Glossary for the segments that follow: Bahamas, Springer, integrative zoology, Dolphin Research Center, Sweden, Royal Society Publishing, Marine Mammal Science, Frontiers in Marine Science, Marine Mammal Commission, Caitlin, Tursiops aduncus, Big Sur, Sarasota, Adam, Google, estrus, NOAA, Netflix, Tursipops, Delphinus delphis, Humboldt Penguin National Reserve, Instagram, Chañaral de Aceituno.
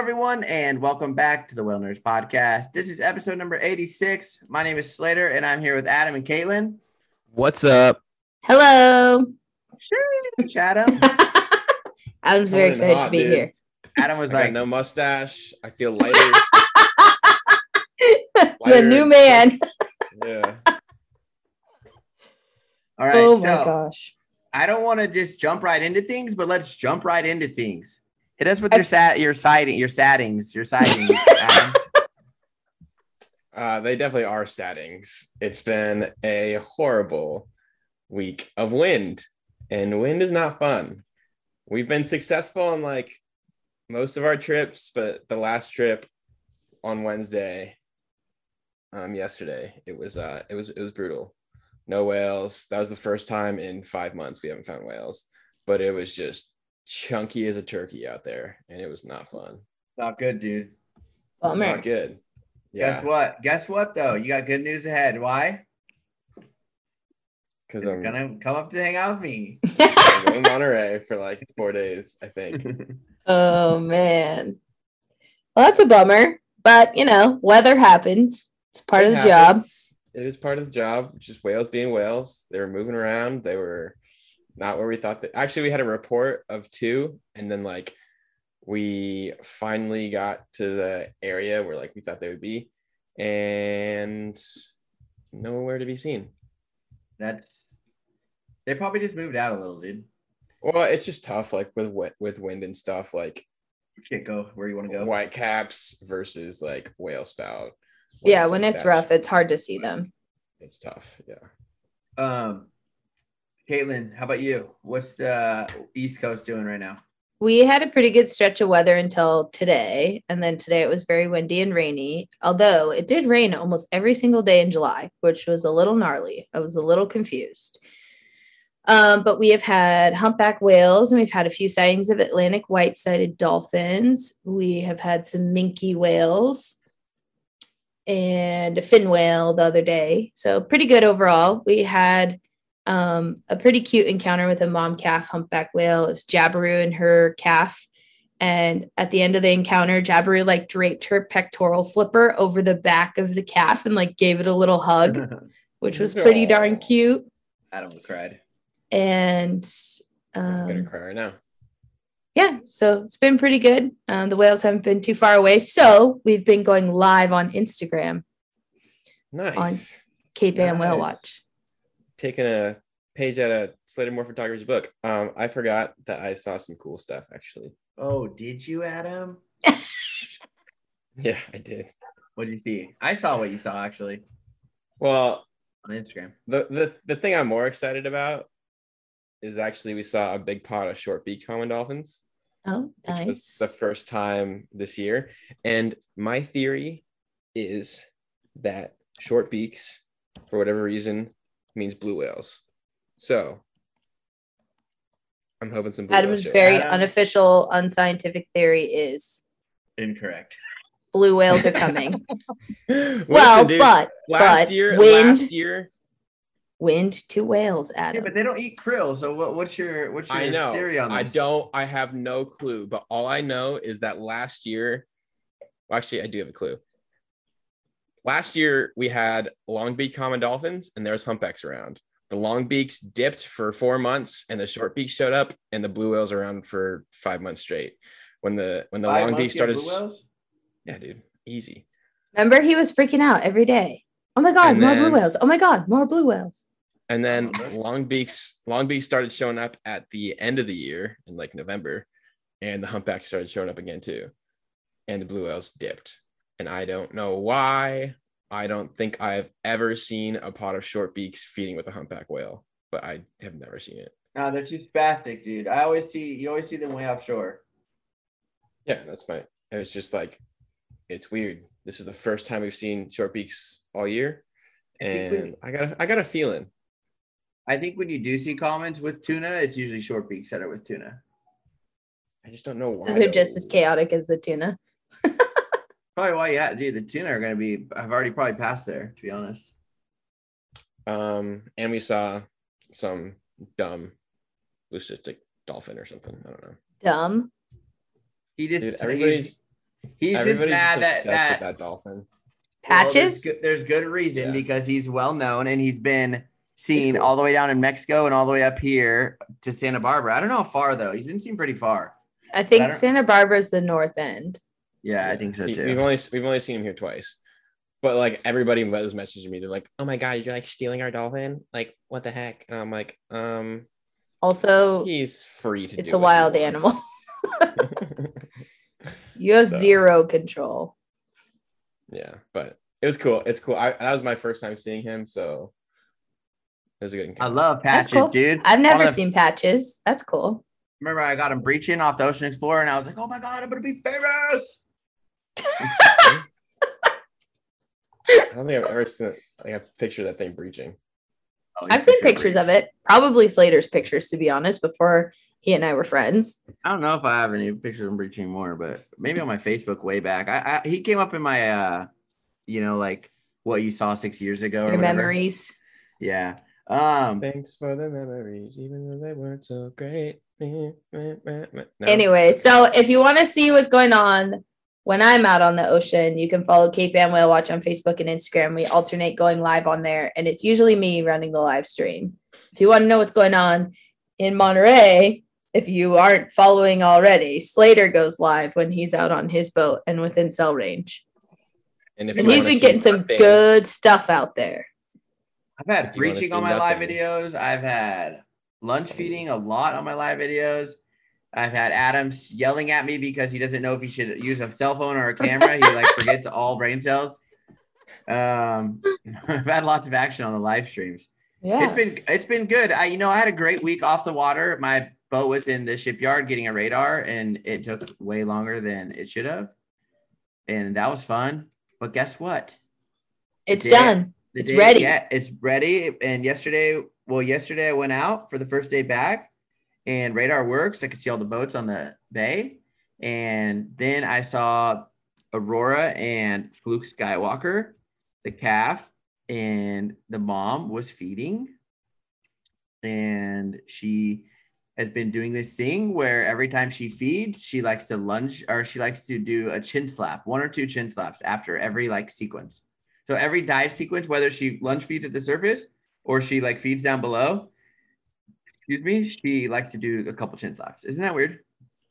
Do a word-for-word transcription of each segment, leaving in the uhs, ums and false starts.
everyone, and welcome back to the Whale Nerds Podcast. This is episode number eighty-six. My name is Slater, and I'm here with Adam and Caitlin. What's up? Hello. Sure, Adam. Adam's very excited hot, to be dude. here. Adam was I like, no mustache. I feel lighter. Lighter. The new man. Yeah. All right. Oh my so, gosh. I don't want to just jump right into things, but let's jump right into things. Hit us with I, your sat, your sighting, your sightings, your sightings. uh, they definitely are sightings. It's been a horrible week of wind, and wind is not fun. We've been successful on like most of our trips, but the last trip on Wednesday, um, yesterday, it was uh, it was it was brutal. No whales. That was the first time in five months we haven't found whales, but it was just chunky as a turkey out there, and it was not fun. Not good, dude. Well, not good. Yeah. Guess what? Guess what, though? You got good news ahead. Why? Because I'm gonna come up to hang out with me. I'm going to Monterey for like four days, I think. Oh man. Well, that's a bummer, but you know, weather happens. It's part it of the happens. job. It is part of the job, just whales being whales. They were moving around. They were not where we thought. That actually, we had a report of two, and then like we finally got to the area where like we thought they would be, and nowhere to be seen. That's they probably just moved out a little, dude. Well, it's just tough, like with with wind and stuff. Like you can't go where you want to go. White caps versus like whale spout. When yeah, it's when like it's that. rough, it's hard to see them. It's tough, yeah. Um, Caitlin, how about you? What's the East Coast doing right now? We had a pretty good stretch of weather until today, and then today it was very windy and rainy, although it did rain almost every single day in July, which was a little gnarly. I was a little confused. Um, but we have had humpback whales, and we've had a few sightings of Atlantic white-sided dolphins. We have had some minke whales and a fin whale the other day. So pretty good overall. We had um, a pretty cute encounter with a mom calf humpback whale. It's Jabiru and her calf. And at the end of the encounter, Jabiru like draped her pectoral flipper over the back of the calf and like gave it a little hug, which was pretty darn cute. Adam cried. And um, I'm going to cry right now. Yeah, so it's been pretty good. Um, the whales haven't been too far away, so we've been going live on Instagram. Nice. On Cape Ann Whale Watch. Taking a page out of Slatermore Photography's book. Um, I forgot that I saw some cool stuff, actually. Oh, did you, Adam? Yeah, I did. What did you see? I saw what you saw, actually. Well, on Instagram. The the, the thing I'm more excited about is actually we saw a big pod of short-beaked common dolphins. Oh, nice. Which was the first time this year. And my theory is that short beaks, for whatever reason, means blue whales. So I'm hoping some blue Adam's whales. Adam's very Adam. unofficial, unscientific theory is... incorrect. Blue whales are coming. well, Listen, dude, but... Last but year, wind... last year... Wind to whales, Adam. Yeah, but they don't eat krill. So what, what's your what's your I know, theory on this? I don't. I have no clue. But all I know is that last year, well, actually, I do have a clue. Last year we had long-beaked common dolphins, and there's humpbacks around. The long beaks dipped for four months, and the short beaks showed up, and the blue whales around for five months straight. When the when the five long beaks started, yeah, dude, easy. Remember, he was freaking out every day. Oh my God, and more then, blue whales! Oh my God, more blue whales! And then long beaks, long beaks started showing up at the end of the year in like November, and the humpbacks started showing up again too, and the blue whales dipped. And I don't know why. I don't think I've ever seen a pod of short beaks feeding with a humpback whale, but I have never seen it. No, they're too spastic, dude. I always see you always see them way offshore. Yeah, that's my. It was just like, it's weird. This is the first time we've seen short beaks all year, and I, we, I got a, I got a feeling. I think when you do see commons with tuna, it's usually short beaks that are with tuna. I just don't know why. They're just as chaotic as the tuna. Probably why, yeah, dude. The tuna are going to be. I've already probably passed there, to be honest. Um, and we saw some dumb leucistic dolphin or something. I don't know. Dumb. He just. Dude, everybody's. He's Everybody's just mad just that, that, that dolphin. Patches? Well, there's, good, there's good reason yeah. because he's well known and he's been seen cool. all the way down in Mexico and all the way up here to Santa Barbara. I don't know how far though. He didn't seem pretty far. I think I Santa Barbara's the north end. Yeah, yeah, I think so too. We've only we've only seen him here twice. But like everybody was messaging me, they're like, "Oh my god, you're like stealing our dolphin! Like, what the heck?" And I'm like, "Um, also, he's free to. It's do a wild animal. You have so. zero control." Yeah, but it was cool. It's cool. I, that was my first time seeing him, so it was a good encounter. I love Patches, cool. dude. I've never wanna... seen Patches. That's cool. Remember, I got him breaching off the Ocean Explorer, and I was like, "Oh my god, I'm gonna be famous!" I don't think I've ever seen it. Like, I have a picture of that thing breaching. Oh, I've seen pictures breach. of it. Probably Slater's pictures, to be honest, before he and I were friends. I don't know if I have any pictures of him breaching more, but maybe on my Facebook way back. I, I he came up in my, uh, you know, like what you saw six years ago. Or Your whatever. memories. Yeah. Um, Thanks for the memories, even though they weren't so great. No. Anyway, so if you want to see what's going on when I'm out on the ocean, you can follow Cape Ann Whale Watch on Facebook and Instagram. We alternate going live on there, and it's usually me running the live stream. If you want to know what's going on in Monterey, if you aren't following already, Slater goes live when he's out on his boat and within cell range. And, if and he's been getting some nothing. good stuff out there. I've had breaching on my nothing. live videos. I've had lunch feeding a lot on my live videos. I've had Adam yelling at me because he doesn't know if he should use a cell phone or a camera. He like forgets all brain cells. Um, I've had lots of action on the live streams. Yeah, it's been it's been good. I you know I had a great week off the water. My boat was in the shipyard getting a radar, and it took way longer than it should have, and that was fun. But guess what? It's the day, done. The it's ready. Yeah, it's ready. And yesterday, well, yesterday I went out for the first day back. And radar works. I could see all the boats on the bay. And then I saw Aurora and Fluke Skywalker, the calf, and the mom was feeding. And she has been doing this thing where every time she feeds, she likes to lunge or she likes to do a chin slap, one or two chin slaps after every like sequence. So every dive sequence, whether she lunge feeds at the surface or she like feeds down below, excuse me, she likes to do a couple chin slaps. Isn't that weird?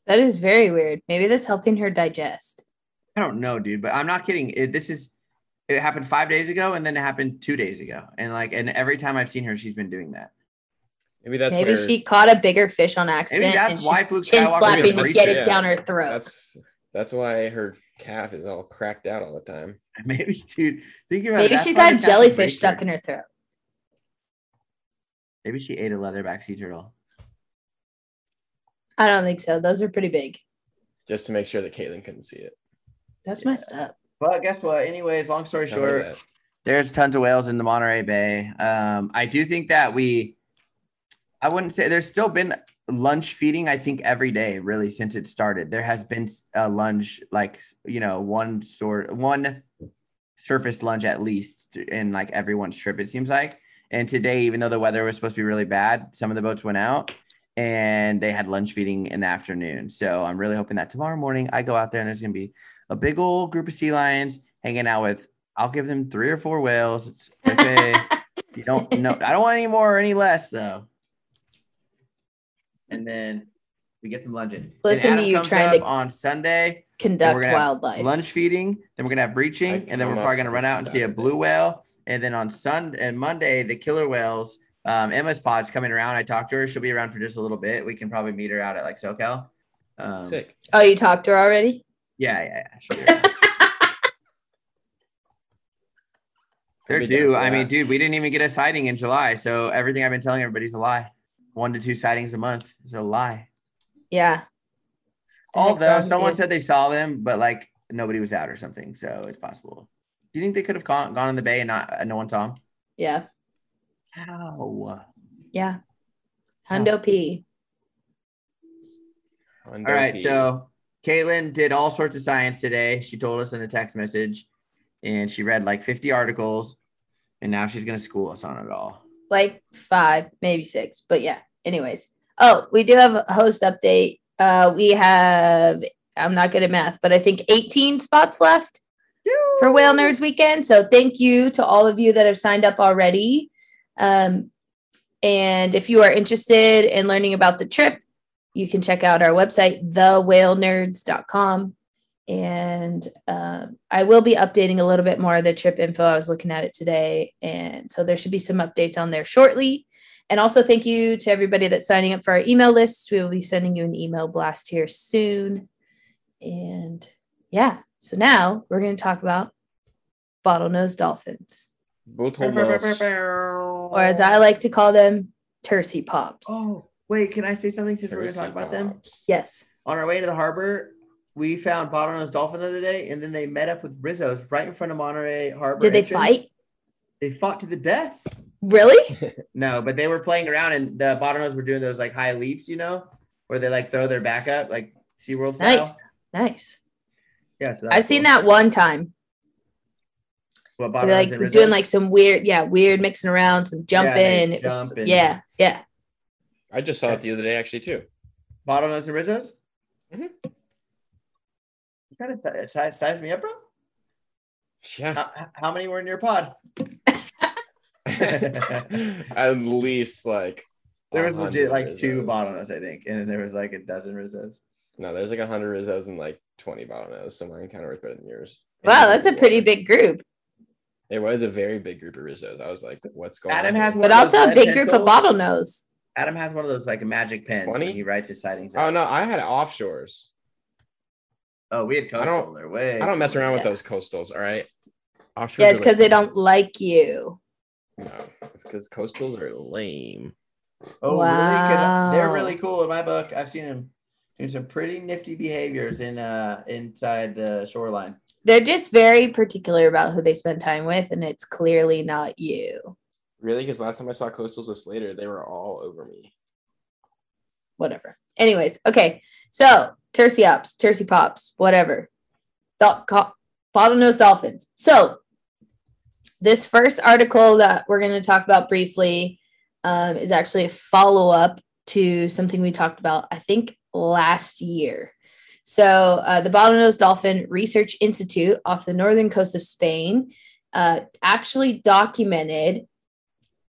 That is very weird. Maybe that's helping her digest. I don't know, dude, but I'm not kidding. It, this is, it happened five days ago and then it happened two days ago. And like, and every time I've seen her, she's been doing that. Maybe that's Maybe where, she caught a bigger fish on accident. Maybe that's and why Fluke Skywalker chin slapping and get it yeah. down her throat. That's that's why her calf is all cracked out all the time. Maybe, dude. Think about Maybe she got jellyfish stuck in her throat. Maybe she ate a leatherback sea turtle. I don't think so. Those are pretty big. Just to make sure that Caitlin couldn't see it. That's yeah. messed up. Well, guess what? Anyways, long story Tell short, there's tons of whales in the Monterey Bay. Um, I do think that we, I wouldn't say, there's still been lunch feeding, I think, every day, really, since it started. There has been a lunch, like, you know, one sort, one surface lunch at least in, like, everyone's trip, it seems like. And today, even though the weather was supposed to be really bad, some of the boats went out and they had lunch feeding in the afternoon. So I'm really hoping that tomorrow morning I go out there and there's going to be a big old group of sea lions hanging out with, I'll give them three or four whales. It's okay. You don't know. I don't want any more or any less though. And then we get some lunch in. Listen to you trying to on Sunday. Conduct wildlife. Lunch feeding. Then we're going to have breaching. Like, and then we're probably going to run out and see a blue whale. And then on Sunday and Monday, the killer whales, um, Emma's pod's coming around. I talked to her. She'll be around for just a little bit. We can probably meet her out at like SoCal. Um, Sick. Oh, you talked to her already? Yeah, yeah, yeah. Sure. They're due. I mean, dude, we didn't even get a sighting in July. So everything I've been telling everybody's a lie. One to two sightings a month is a lie. Yeah. Although someone said they saw them, but like nobody was out or something. So it's possible. Do you think they could have gone, gone in the bay and not uh, no one saw him? Yeah. How? Yeah. Hundo oh. P. Hundo all right. P. So Caitlin did all sorts of science today. She told us in a text message and she read like fifty articles and now she's going to school us on it all. Like five, maybe six. But yeah. Anyways. Oh, we do have a host update. Uh, we have I'm not good at math, but I think eighteen spots left for Whale Nerds Weekend. So thank you to all of you that have signed up already. Um, and if you are interested in learning about the trip, you can check out our website, the whale nerds dot com. And um, I will be updating a little bit more of the trip info. I was looking at it today. And so there should be some updates on there shortly. And also thank you to everybody that's signing up for our email list. We will be sending you an email blast here soon. And yeah. So now we're going to talk about bottlenose dolphins. Bottlenose. Or as I like to call them, Tursipops. Oh, wait, can I say something since we're going to talk about them? Yes. On our way to the harbor, we found bottlenose dolphin the other day, and then they met up with Rizzos right in front of Monterey Harbor. Did they entrance. Fight? They fought to the death. Really? No, but they were playing around, and the bottlenose were doing those like high leaps, you know, where they like throw their back up, like SeaWorld style. Nice, nice. Yeah, so I've cool. seen that one time. What, like doing like some weird, yeah, weird mixing around, some jumping. Yeah, it was, and... yeah, yeah. I just saw okay. it the other day, actually, too. Bottlenose and Rizzos? Mm-hmm. You kind of size, size me up, bro? Yeah. How, how many were in your pod? At least, like, there was legit, like, Rizzos. Two bottlenose, I think. And then there was, like, a dozen Rizzos. No, there's, like, one hundred Rizzos and, like, twenty bottlenose, so mine kind of works better than yours. Wow, that's a pretty big group. It was a very big group of Rizzos. I was like, what's going Adam on? Has but also a big pencils. Group of bottlenose. Adam has one of those like magic pens twenty? When he writes his sightings. Oh, out. No, I had offshores. Oh, we had coastal. They're way. I don't mess around yeah. with those coastals, all right? Offshores yeah, it's because they don't like you. No, it's because coastals are lame. Oh, wow. Really good. They're really cool in my book. I've seen them. There's some pretty nifty behaviors in uh inside the shoreline. They're just very particular about who they spend time with, and it's clearly not you. Really? Because last time I saw coastals with Slater, they were all over me. Whatever. Anyways, okay. So Tursiops, Tursipops, whatever. Dol- co- bottlenose dolphins. So this first article that we're going to talk about briefly um, is actually a follow-up to something we talked about, I think, last year. So uh, the Bottlenose Dolphin Research Institute off the northern coast of Spain uh, actually documented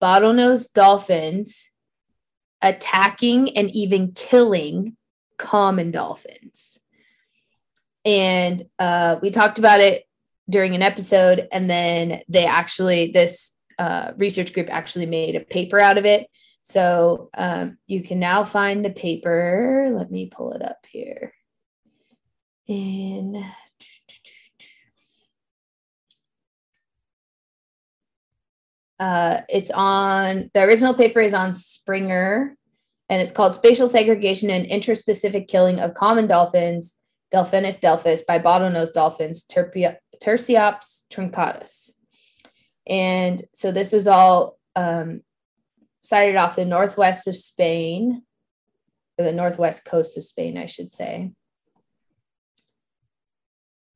bottlenose dolphins attacking and even killing common dolphins. And uh, we talked about it during an episode, and then they actually, this uh, research group actually made a paper out of it. So um, you can now find the paper. Let me pull it up here. In uh, it's on the original paper is on Springer, and it's called "Spatial Segregation and Interspecific Killing of Common Dolphins: Delphinus delphis by Bottlenose Dolphins, Turpi- Tursiops truncatus." And so this is all. Um, Sighted off the northwest of Spain, or the northwest coast of Spain, I should say.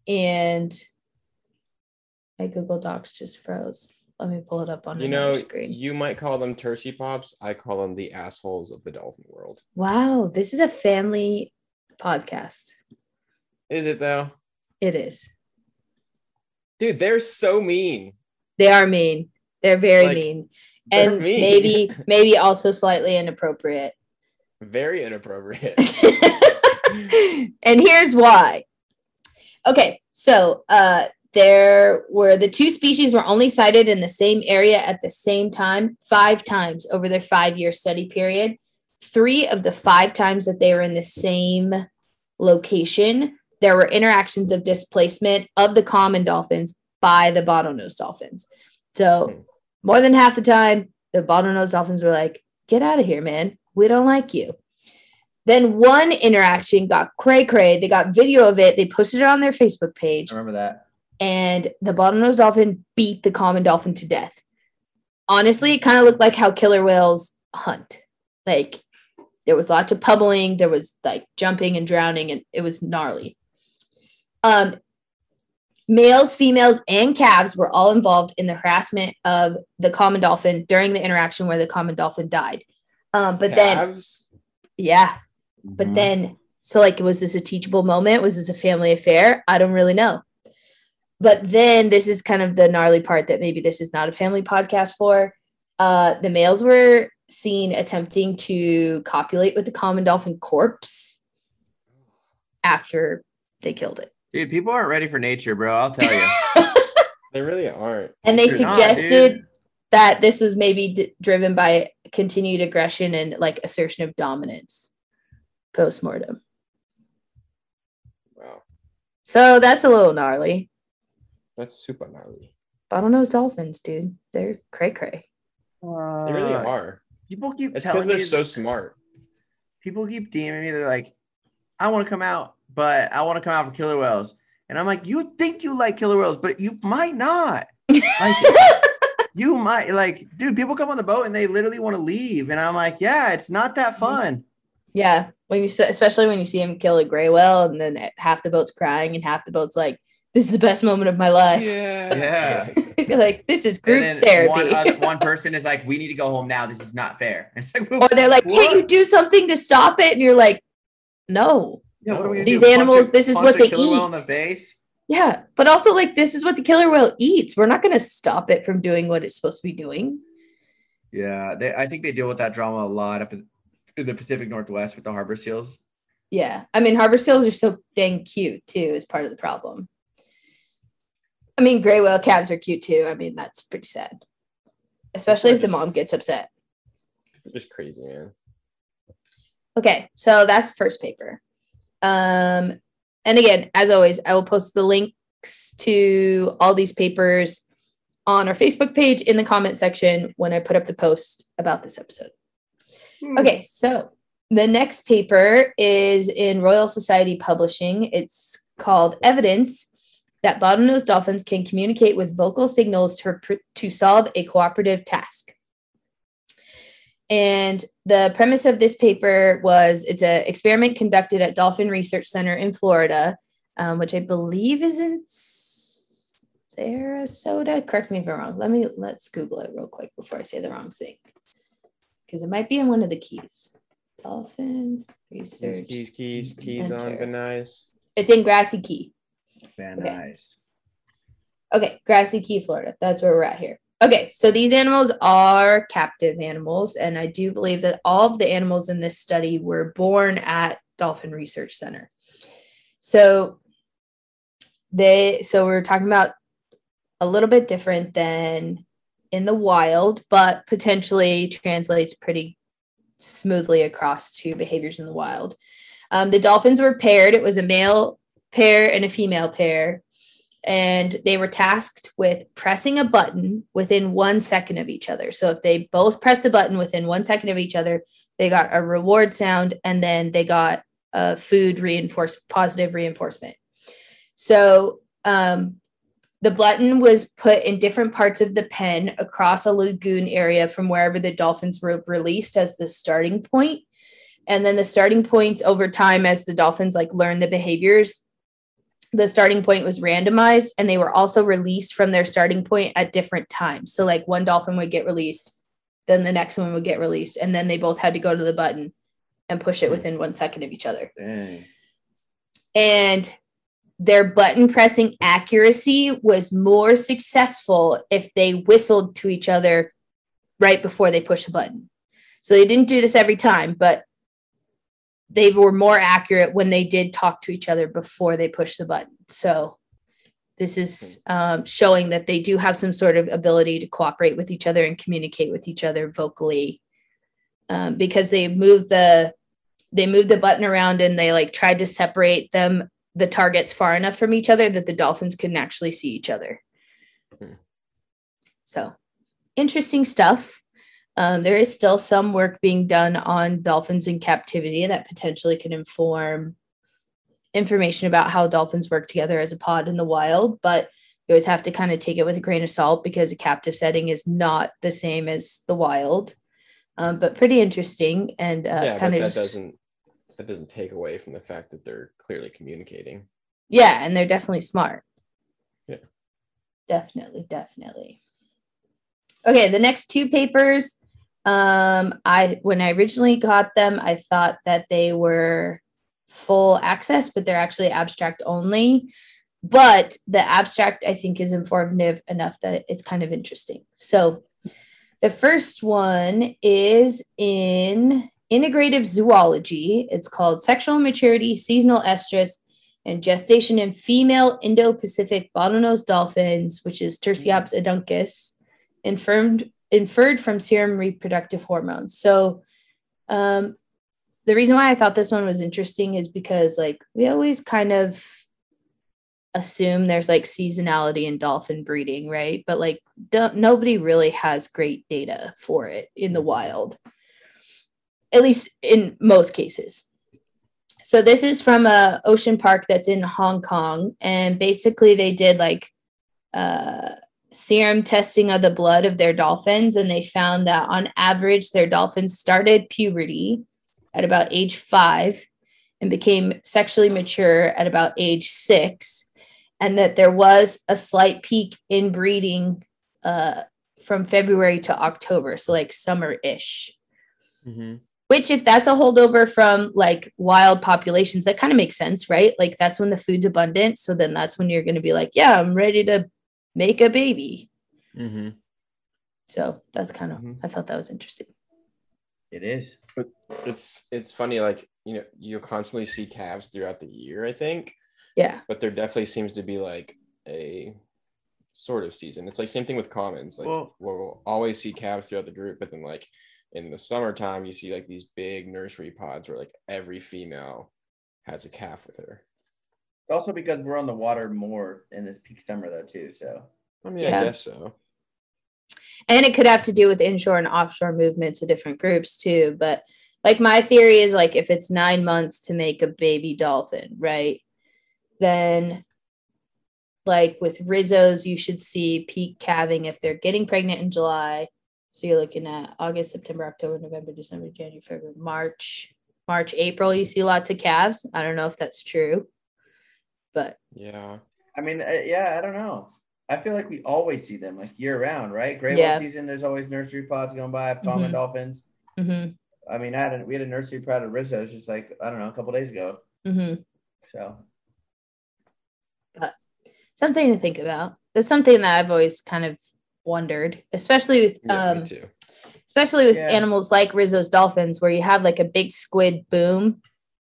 And my Google Docs just froze. Let me pull it up on the screen. You know, you might call them Tursipops. I call them the assholes of the dolphin world. Wow, this is a family podcast. Is it though? It is. Dude, they're so mean. They are mean. They're very like, mean. And maybe, maybe also slightly inappropriate. Very inappropriate. And here's why. Okay, so uh, there were the two species were only sighted in the same area at the same time, five times over their five-year study period. Three of the five times that they were in the same location, there were interactions of displacement of the common dolphins by the bottlenose dolphins. So... Hmm. More than half the time, the bottlenose dolphins were like, get out of here, man. We don't like you. Then one interaction got cray-cray. They got video of it. They posted it on their Facebook page. I remember that. And the bottlenose dolphin beat the common dolphin to death. Honestly, it kind of looked like how killer whales hunt. Like, there was lots of pubbling. There was, like, jumping and drowning, and it was gnarly. Um. Males, females, and calves were all involved in the harassment of the common dolphin during the interaction where the common dolphin died. Um, but calves? then, yeah, but mm-hmm. then So like, was this a teachable moment? Was this a family affair? I don't really know. But then this is kind of the gnarly part that maybe this is not a family podcast for. Uh, the males were seen attempting to copulate with the common dolphin corpse after they killed it. Dude, people aren't ready for nature, bro. I'll tell you. They really aren't. And they They're suggested not, that this was maybe d- driven by continued aggression and like assertion of dominance post-mortem. Wow. So that's a little gnarly. That's super gnarly. Bottlenose dolphins, dude. They're cray-cray. Uh, they really are. People keep it's telling me. It's because they're so smart. People keep DMing me. They're like, I want to come out, but I want to come out for killer whales. And I'm like, you think you like killer whales, but you might not. Like, you might. Like, dude, people come on the boat and they literally want to leave. And I'm like, yeah, it's not that fun. Yeah. when you, Especially when you see him kill a gray whale and then half the boat's crying and half the boat's like, this is the best moment of my life. Yeah. Yeah. Like, this is group and then therapy. One, other, one person is like, we need to go home now. This is not fair. And it's like, well, or they're like, what? Can you do something to stop it? And you're like, no. Yeah, what are we gonna These do? Animals, this is what they eat. Whale in the face? Yeah. But also, like, this is what the killer whale eats. We're not going to stop it from doing what it's supposed to be doing. Yeah. They, I think they deal with that drama a lot up in, in the Pacific Northwest with the harbor seals. Yeah. I mean, harbor seals are so dang cute, too, is part of the problem. I mean, gray whale calves are cute too. I mean, that's pretty sad, especially if the mom gets upset. Just crazy, man. Okay, so that's the first paper. Um, and again, as always, I will post the links to all these papers on our Facebook page in the comment section when I put up the post about this episode. Hmm. Okay, so the next paper is in Royal Society Publishing. It's called Evidence that bottlenose dolphins can communicate with vocal signals to, to solve a cooperative task. And the premise of this paper was, it's an experiment conducted at Dolphin Research Center in Florida, um, which I believe is in Sarasota. Correct me if I'm wrong. Let me, let's Google it real quick before I say the wrong thing, because it might be in one of the keys. Dolphin Research Keys, keys, keys on the nice. It's in Grassy Key. Van okay. Nuys. Okay, Grassy Key, Florida. That's where we're at here. Okay, so these animals are captive animals, and I do believe that all of the animals in this study were born at Dolphin Research Center. So they, so we're talking about a little bit different than in the wild, but potentially translates pretty smoothly across to behaviors in the wild. Um, the dolphins were paired. It was a male pair and a female pair, and they were tasked with pressing a button within one second of each other. So if they both pressed the button within one second of each other, they got a reward sound, and then they got a food reinforce positive reinforcement. So um, the button was put in different parts of the pen across a lagoon area from wherever the dolphins were released as the starting point. And then the starting points over time, as the dolphins like learn the behaviors, the starting point was randomized, and they were also released from their starting point at different times. So like one dolphin would get released, then the next one would get released, and then they both had to go to the button and push it within one second of each other. Dang. And their button pressing accuracy was more successful if they whistled to each other right before they pushed the button. So they didn't do this every time, but they were more accurate when they did talk to each other before they pushed the button. So this is um, showing that they do have some sort of ability to cooperate with each other and communicate with each other vocally, um, because they moved the, they moved the button around, and they like tried to separate them, the targets, far enough from each other that the dolphins couldn't actually see each other. Hmm. So interesting stuff. Um, there is still some work being done on dolphins in captivity that potentially can inform information about how dolphins work together as a pod in the wild, but you always have to kind of take it with a grain of salt, because a captive setting is not the same as the wild, um, but pretty interesting. And uh, yeah, kind of that just... doesn't that doesn't take away from the fact that they're clearly communicating. Yeah, and they're definitely smart. Yeah, definitely, definitely. Okay, the next two papers. Um, I when I originally got them, I thought that they were full access, but they're actually abstract only. But the abstract, I think, is informative enough that it's kind of interesting. So the first one is in integrative zoology. It's called Sexual Maturity, Seasonal Estrus, and Gestation in Female Indo-Pacific Bottlenose Dolphins, which is Tursiops aduncus, inferred, inferred from serum reproductive hormones. So um, the reason why I thought this one was interesting is because, like, we always kind of assume there's like seasonality in dolphin breeding, right? But like nobody really has great data for it in the wild, at least in most cases. So this is from a ocean park that's in Hong Kong, and basically they did like uh serum testing of the blood of their dolphins, and they found that on average their dolphins started puberty at about age five and became sexually mature at about age six, and that there was a slight peak in breeding uh, from February to October, so like summer-ish. Mm-hmm. Which, if that's a holdover from like wild populations, that kind of makes sense, right? Like that's when the food's abundant, so then that's when you're going to be like, yeah, I'm ready to make a baby. Mm-hmm. So that's kind of, mm-hmm. I thought that was interesting. It is. But it's it's funny, like, you know, you'll constantly see calves throughout the year, I think. Yeah. But there definitely seems to be like a sort of season. It's like same thing with commons. Like well, we'll always see calves throughout the group, but then like in the summertime, you see like these big nursery pods where like every female has a calf with her. Also because we're on the water more in this peak summer though too. So I mean, yeah. I guess so. And it could have to do with inshore and offshore movements of different groups too. But like my theory is like, if it's nine months to make a baby dolphin, right? Then like with Rizzos, you should see peak calving if they're getting pregnant in July. So you're looking at August, September, October, November, December, January, February, March, March, April, you see lots of calves. I don't know if that's true, but yeah, I mean, yeah, I don't know. I feel like we always see them like year round, right? Gray yeah. whale season, there's always nursery pods going by, common mm-hmm. dolphins. Mm-hmm. I mean, I had a, we had a nursery pod at Rizzo's just like, I don't know, a couple days ago. Mm-hmm. So. But something to think about. That's something that I've always kind of wondered, especially with, yeah, um, me too. especially with yeah. animals like Rizzo's dolphins, where you have like a big squid boom.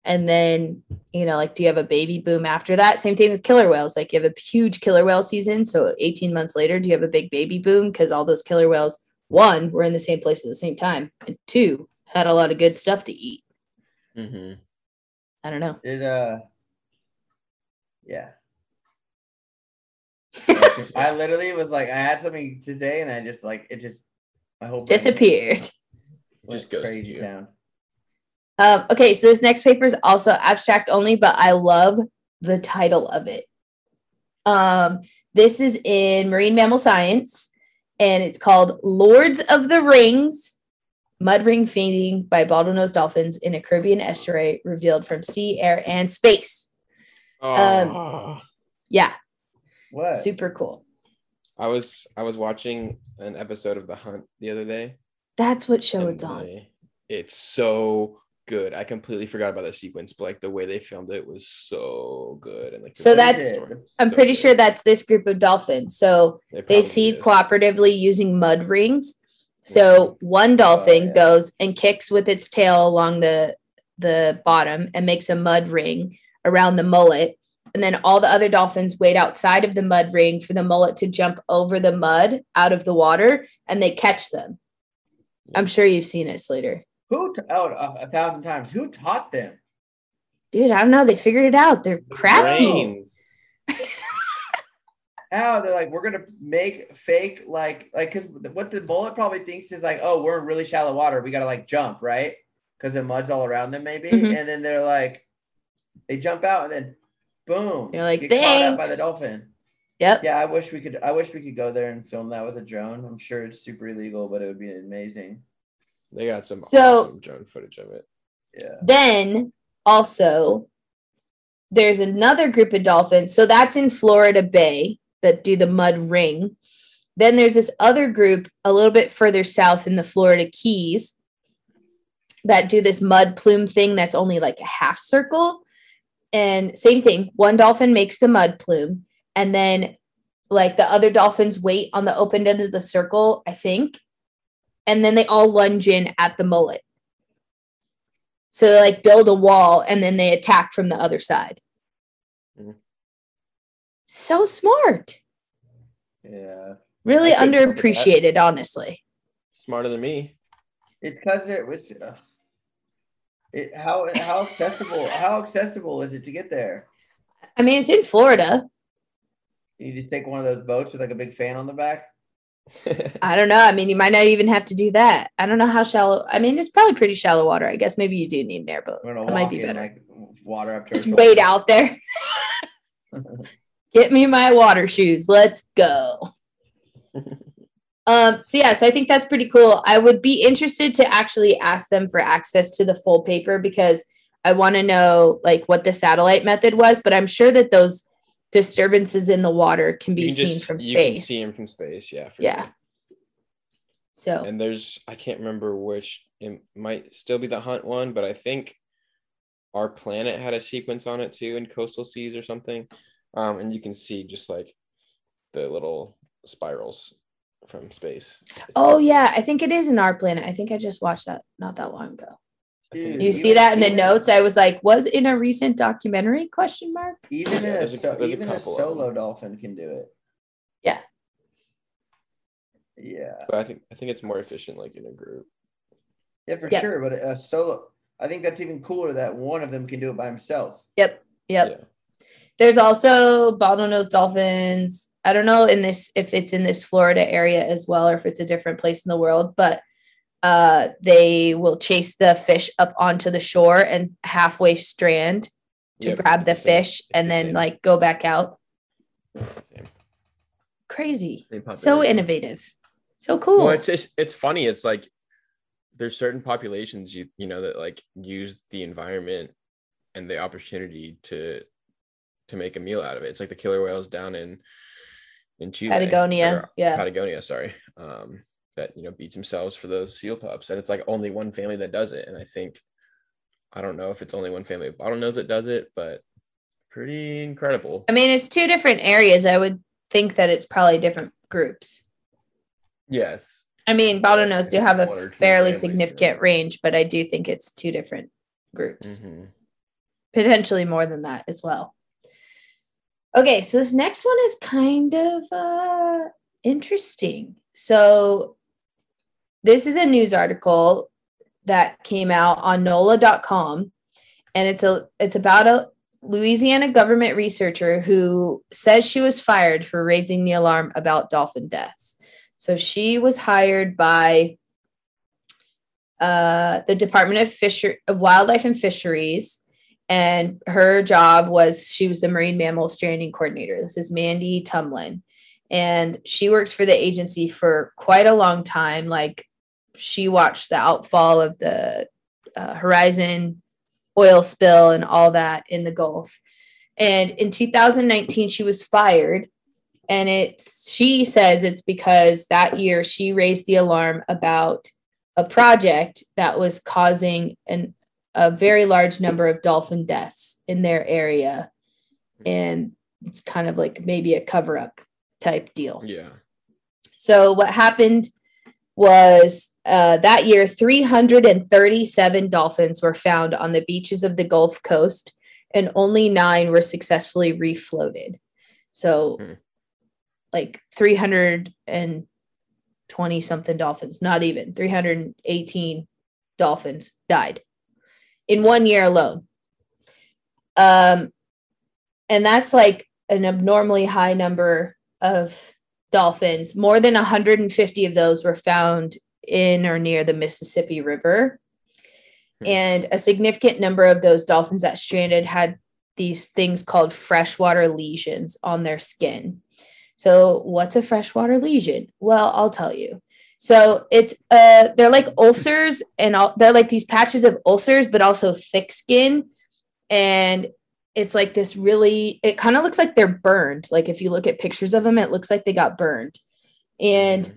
And then, you know, like, do you have a baby boom after that? Same thing with killer whales. Like you have a huge killer whale season. So eighteen months later, do you have a big baby boom? Because all those killer whales, one, were in the same place at the same time. And two, had a lot of good stuff to eat. Mm-hmm. I don't know. It, uh, yeah. I literally was like, I had something today and I just like, it just, I hope. Disappeared. It just goes crazy down. Um, okay, so this next paper is also abstract only, but I love the title of it. Um, this is in Marine Mammal Science, and it's called Lords of the Rings, Mud Ring Feeding by Bottlenose Dolphins in a Caribbean Estuary Revealed from Sea, Air, and Space. Oh. Um, yeah. What? Super cool. I was I was watching an episode of The Hunt the other day. That's what show it's on. It's so... good. I completely forgot about the sequence, but like the way they filmed it was so good. And like so that's I'm so pretty good. sure that's this group of dolphins. So they feed is. cooperatively using mud rings. So yeah. one dolphin oh, yeah. goes and kicks with its tail along the the bottom and makes a mud ring around the mullet. And then all the other dolphins wait outside of the mud ring for the mullet to jump over the mud out of the water, and they catch them. Yeah. I'm sure you've seen it, Slater. Who t- oh, a, a thousand times. Who taught them? Dude, I don't know. They figured it out. They're crafty. Now they're like, we're gonna make fake like like because what the bullet probably thinks is like, oh, we're in really shallow water. We gotta like jump, right? Because the mud's all around them, maybe. Mm-hmm. And then they're like, they jump out and then boom. They're like, get caught up by the dolphin. Yep. Yeah, I wish we could. I wish we could go there and film that with a drone. I'm sure it's super illegal, but it would be amazing. They got some so, awesome drone footage of it. Yeah. Then also, there's another group of dolphins. So that's in Florida Bay that do the mud ring. Then there's this other group a little bit further south in the Florida Keys that do this mud plume thing that's only like a half circle. And same thing, one dolphin makes the mud plume, and then like the other dolphins wait on the open end of the circle, I think. And then they all lunge in at the mullet. So they like build a wall and then they attack from the other side. Mm-hmm. So smart. Yeah. Really underappreciated, honestly. Smarter than me. It's because they're with you. It, how how accessible how accessible is it to get there? I mean, it's in Florida. You just take one of those boats with like a big fan on the back. I don't know. I mean, you might not even have to do that. I don't know how shallow. I mean, it's probably pretty shallow water. I guess maybe you do need an airboat. That might be better. Like water up to just wait out there. Get me my water shoes. Let's go. Um, so yeah, so I think that's pretty cool. I would be interested to actually ask them for access to the full paper because I want to know like what the satellite method was, but I'm sure that those disturbances in the water can be seen just, from space. You can see them from space, yeah. For yeah. Sure. So. And there's, I can't remember which, it might still be the Hunt one, but I think Our Planet had a sequence on it too in coastal seas or something. Um, and you can see just like the little spirals from space. Oh yeah, I think it is in Our Planet. I think I just watched that not that long ago. Dude, you see that in the notes? I was like, was in a recent documentary question mark? Even yeah, a, so, a, even a solo dolphin can do it. Yeah. Yeah. But I think I think it's more efficient like in a group. Yeah, for yeah. sure. But a solo, I think that's even cooler that one of them can do it by himself. Yep. Yep. Yeah. There's also bottlenose dolphins. I don't know in this if it's in this Florida area as well, or if it's a different place in the world, but uh, they will chase the fish up onto the shore and halfway strand to yep, grab the fish same. and it's then the like go back out. Same. Crazy. So innovative. So cool. Well, it's just, it's funny. It's like there's certain populations, you you know, that like use the environment and the opportunity to to make a meal out of it. It's like the killer whales down in in Chile, Patagonia, or, yeah, Patagonia. Sorry, um, that you know beats themselves for those seal pups, and it's like only one family that does it. And I think I don't know if it's only one family of bottlenose that does it, but pretty incredible. I mean, it's two different areas. I would think that it's probably different groups. Yes, I mean bottlenose do have a fairly significant range, but I do think it's two different groups, mm-hmm. potentially more than that as well. Okay, so this next one is kind of uh, interesting. So this is a news article that came out on N O L A dot com, and it's a it's about a Louisiana government researcher who says she was fired for raising the alarm about dolphin deaths. So she was hired by uh, the Department of Fisher- of Wildlife and Fisheries. And her job was, she was the Marine Mammal Stranding Coordinator. This is Mandy Tumlin. And she worked for the agency for quite a long time. Like she watched the outfall of the uh, Horizon oil spill and all that in the Gulf. And in two thousand nineteen, she was fired. And it's, she says it's because that year she raised the alarm about a project that was causing an a very large number of dolphin deaths in their area. And it's kind of like maybe a cover up type deal. Yeah. So what happened was uh, that year, three hundred thirty-seven dolphins were found on the beaches of the Gulf Coast, and only nine were successfully refloated. So hmm. like three hundred twenty something dolphins, not even three hundred eighteen dolphins died in one year alone. Um, and that's like an abnormally high number of dolphins. More than one hundred fifty of those were found in or near the Mississippi River. Hmm. And a significant number of those dolphins that stranded had these things called freshwater lesions on their skin. So what's a freshwater lesion? Well, I'll tell you. So it's uh they're like ulcers, and all, they're like these patches of ulcers, but also thick skin. And it's like this really, it kind of looks like they're burned. Like if you look at pictures of them, it looks like they got burned. And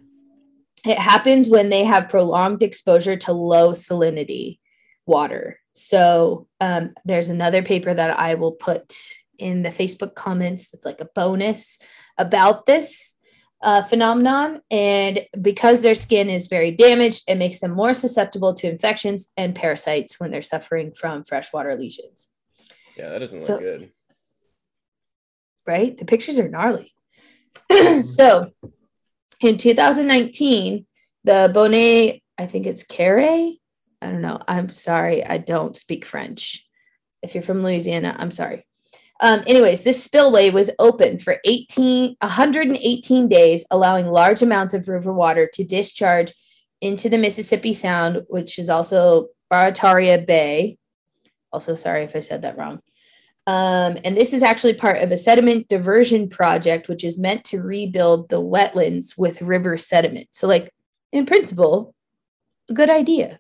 it happens when they have prolonged exposure to low salinity. water. So um, there's another paper that I will put in the Facebook comments. It's like a bonus about this uh, phenomenon. And because their skin is very damaged, it makes them more susceptible to infections and parasites when they're suffering from freshwater lesions. Yeah, that doesn't so, look good. Right? The pictures are gnarly. So in two thousand nineteen, the Bonnet, I think it's Carré. I don't know. I'm sorry. I don't speak French. If you're from Louisiana, I'm sorry. Um, anyways, this spillway was open for eighteen, one hundred eighteen days, allowing large amounts of river water to discharge into the Mississippi Sound, which is also Barataria Bay. Also, sorry if I said that wrong. Um, and this is actually part of a sediment diversion project, which is meant to rebuild the wetlands with river sediment. So, like, in principle, a good idea.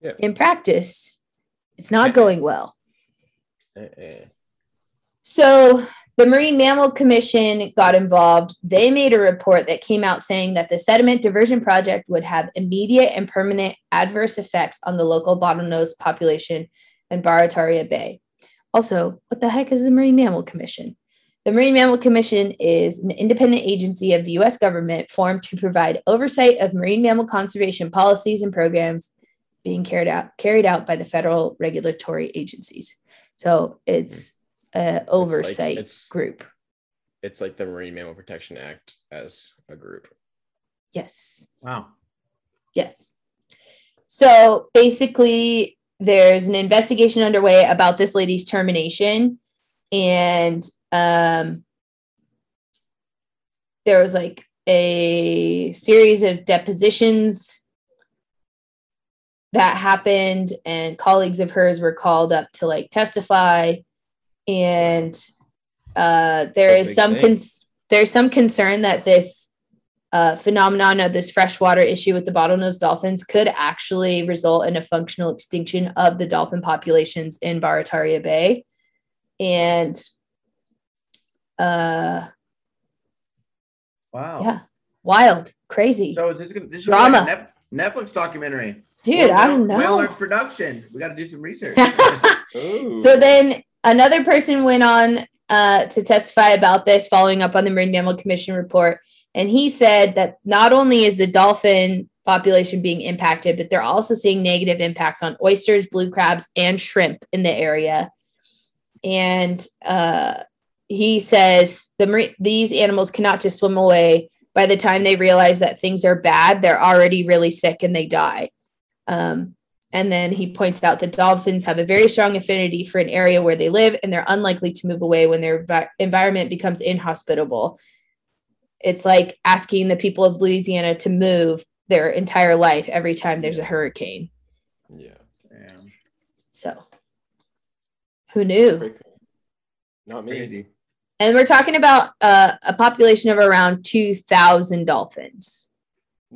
Yeah. In practice, it's not going well. Uh-uh. So the Marine Mammal Commission got involved. They made a report that came out saying that the sediment diversion project would have immediate and permanent adverse effects on the local bottlenose population in Barataria Bay. Also, what the heck is the Marine Mammal Commission? The Marine Mammal Commission is an independent agency of the U S government formed to provide oversight of marine mammal conservation policies and programs being carried out carried out by the federal regulatory agencies. So it's an oversight it's like, it's, group. It's like the Marine Mammal Protection Act as a group. Yes. Wow. Yes. So basically, there's an investigation underway about this lady's termination, and um, there was like a series of depositions that happened, and colleagues of hers were called up to like testify. And uh, there is some cons- there's some concern that this Uh, phenomenon of this freshwater issue with the bottlenose dolphins could actually result in a functional extinction of the dolphin populations in Barataria Bay. And uh, wow, yeah, wild, crazy. So this is gonna, this drama. Is like Netflix documentary, dude. Whoa, I don't know. Whale Nerds production. We got to do some research. So then another person went on uh, to testify about this, following up on the Marine Mammal Commission report. And he said that not only is the dolphin population being impacted, but they're also seeing negative impacts on oysters, blue crabs, and shrimp in the area. And uh, he says the mar- these animals cannot just swim away. By the time they realize that things are bad, they're already really sick and they die. Um, and then he points out that dolphins have a very strong affinity for an area where they live, and they're unlikely to move away when their vi- environment becomes inhospitable. It's like asking the people of Louisiana to move their entire life every time there's a hurricane. Yeah. Damn. So who knew? Cool. Not me. Crazy. And we're talking about uh, a population of around two thousand dolphins.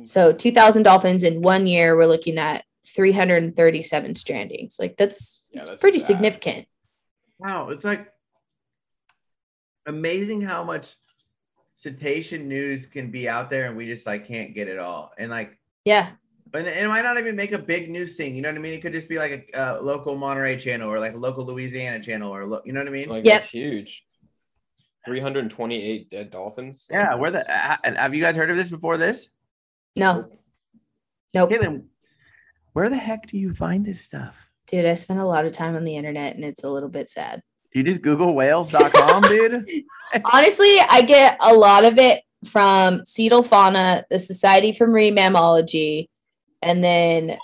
So two thousand dolphins in one year, we're looking at three hundred thirty-seven strandings. Like that's, yeah, that's, that's pretty bad. Significant. Wow. It's like amazing how much cetacean news can be out there and we just like can't get it all. And like, yeah, and it might not even make a big news thing, you know what I mean? It could just be like a, a local Monterey channel or like a local Louisiana channel or lo- you know what I mean? Like, yep. It's huge. Three hundred twenty-eight dead dolphins. Yeah, where the uh, have you guys heard of this before this? No. Nope. Caitlin, where the heck do you find this stuff? Dude, I spent a lot of time on the internet and it's a little bit sad. Do you just Google whales dot com, dude? Honestly, I get a lot of it from Cetal Fauna, the Society for Marine Mammalogy. And then,